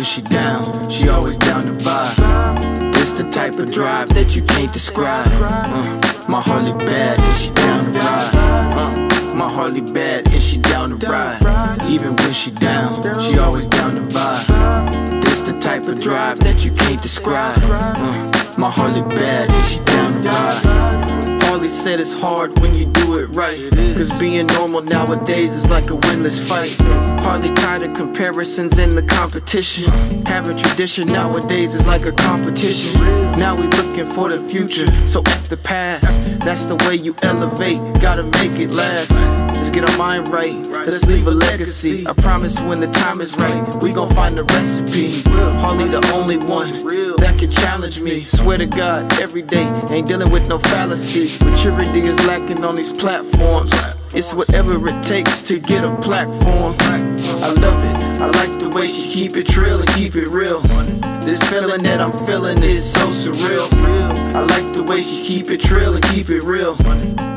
when she down, she always down to vibe. This the type of drive that you can't describe. My Harley bad and she down to ride. My Harley bad and she down to ride. Even when she down, she always down to vibe. This the type of drive that you can't describe. My Harley bad and she down to ride. Harley said it's hard when you do it right, cause being normal nowadays is like a winless fight. Harley tired of comparisons in the competition. Having tradition nowadays is like a competition. Now we looking for the future, so F the past. That's the way you elevate, gotta make it last. Let's get our mind right, let's leave a legacy. I promise when the time is right, we gon' find the recipe. Harley the only one that can challenge me. Swear to God, every day, ain't dealing with no fallacy. Maturity is lacking on these platforms. It's whatever it takes to get a platform. I love it, I like the way she keep it trill and keep it real. This feeling that I'm feeling is so surreal. I like the way she keep it trill and keep it real.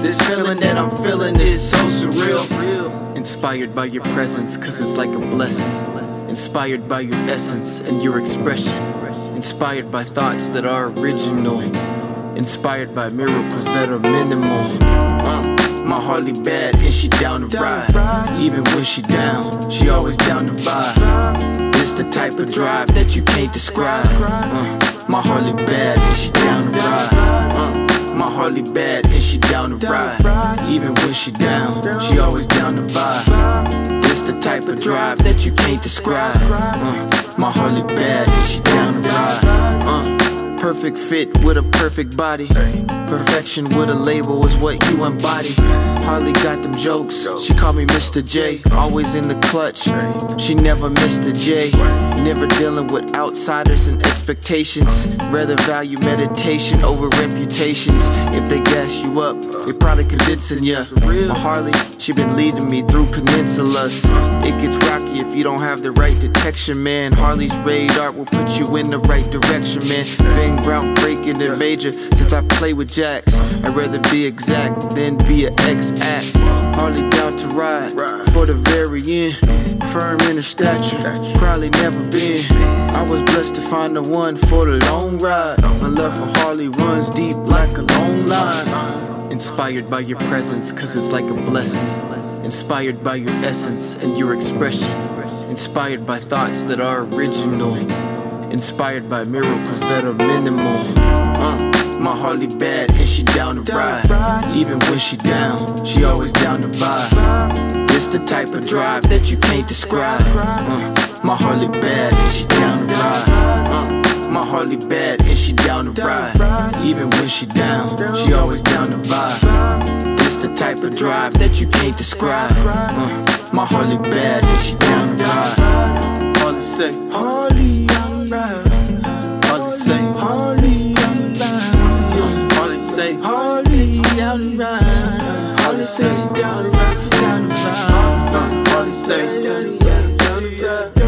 This feeling that I'm feeling is so surreal. Inspired by your presence, cause it's like a blessing. Inspired by your essence and your expression. Inspired by thoughts that are original. Inspired by miracles that are minimal. My Harley bad and she down to ride. Even when she down, she always down to vibe. This the type of drive that you can't describe. My Harley bad and she down to ride. My Harley bad and she down to ride. Even when she down, she always down to vibe. This the type of drive that you can't describe. My Harley bad and she down to ride. Perfect fit with a perfect body. Perfection with a label is what you embody. Harley got them jokes, she called me Mr. J. Always in the clutch, she never missed a J. Never dealing with outsiders and expectations. Rather value meditation over reputations. If they gas you up, they probably condensing ya. My Harley, she been leading me through peninsulas. It gets rocky if you don't have the right detection, man. Harley's radar will put you in the right direction, man. Groundbreaking and major since I play with jacks. I'd rather be exact than be an ex-act. Harley down to ride for the very end. Firm in her stature, probably never been. I was blessed to find the one for the long ride. My love for Harley runs deep like a long line. Inspired by your presence, cause it's like a blessing. Inspired by your essence and your expression. Inspired by thoughts that are original. Inspired by miracles that are minimal. My Harley bad and she down to ride. Even when she down, she always down to vibe. This the type of drive that you can't describe. My Harley bad and she down to ride. My Harley bad and she down to ride. Even when she down, she always down to vibe. This the type of drive that you can't describe. My Harley bad and she down to ride. Harley say, Harley. Harley say, Harley down to ride. Harley say, Harley down to ride. Harley say, she down to ride. Harley say, Harley down to ride.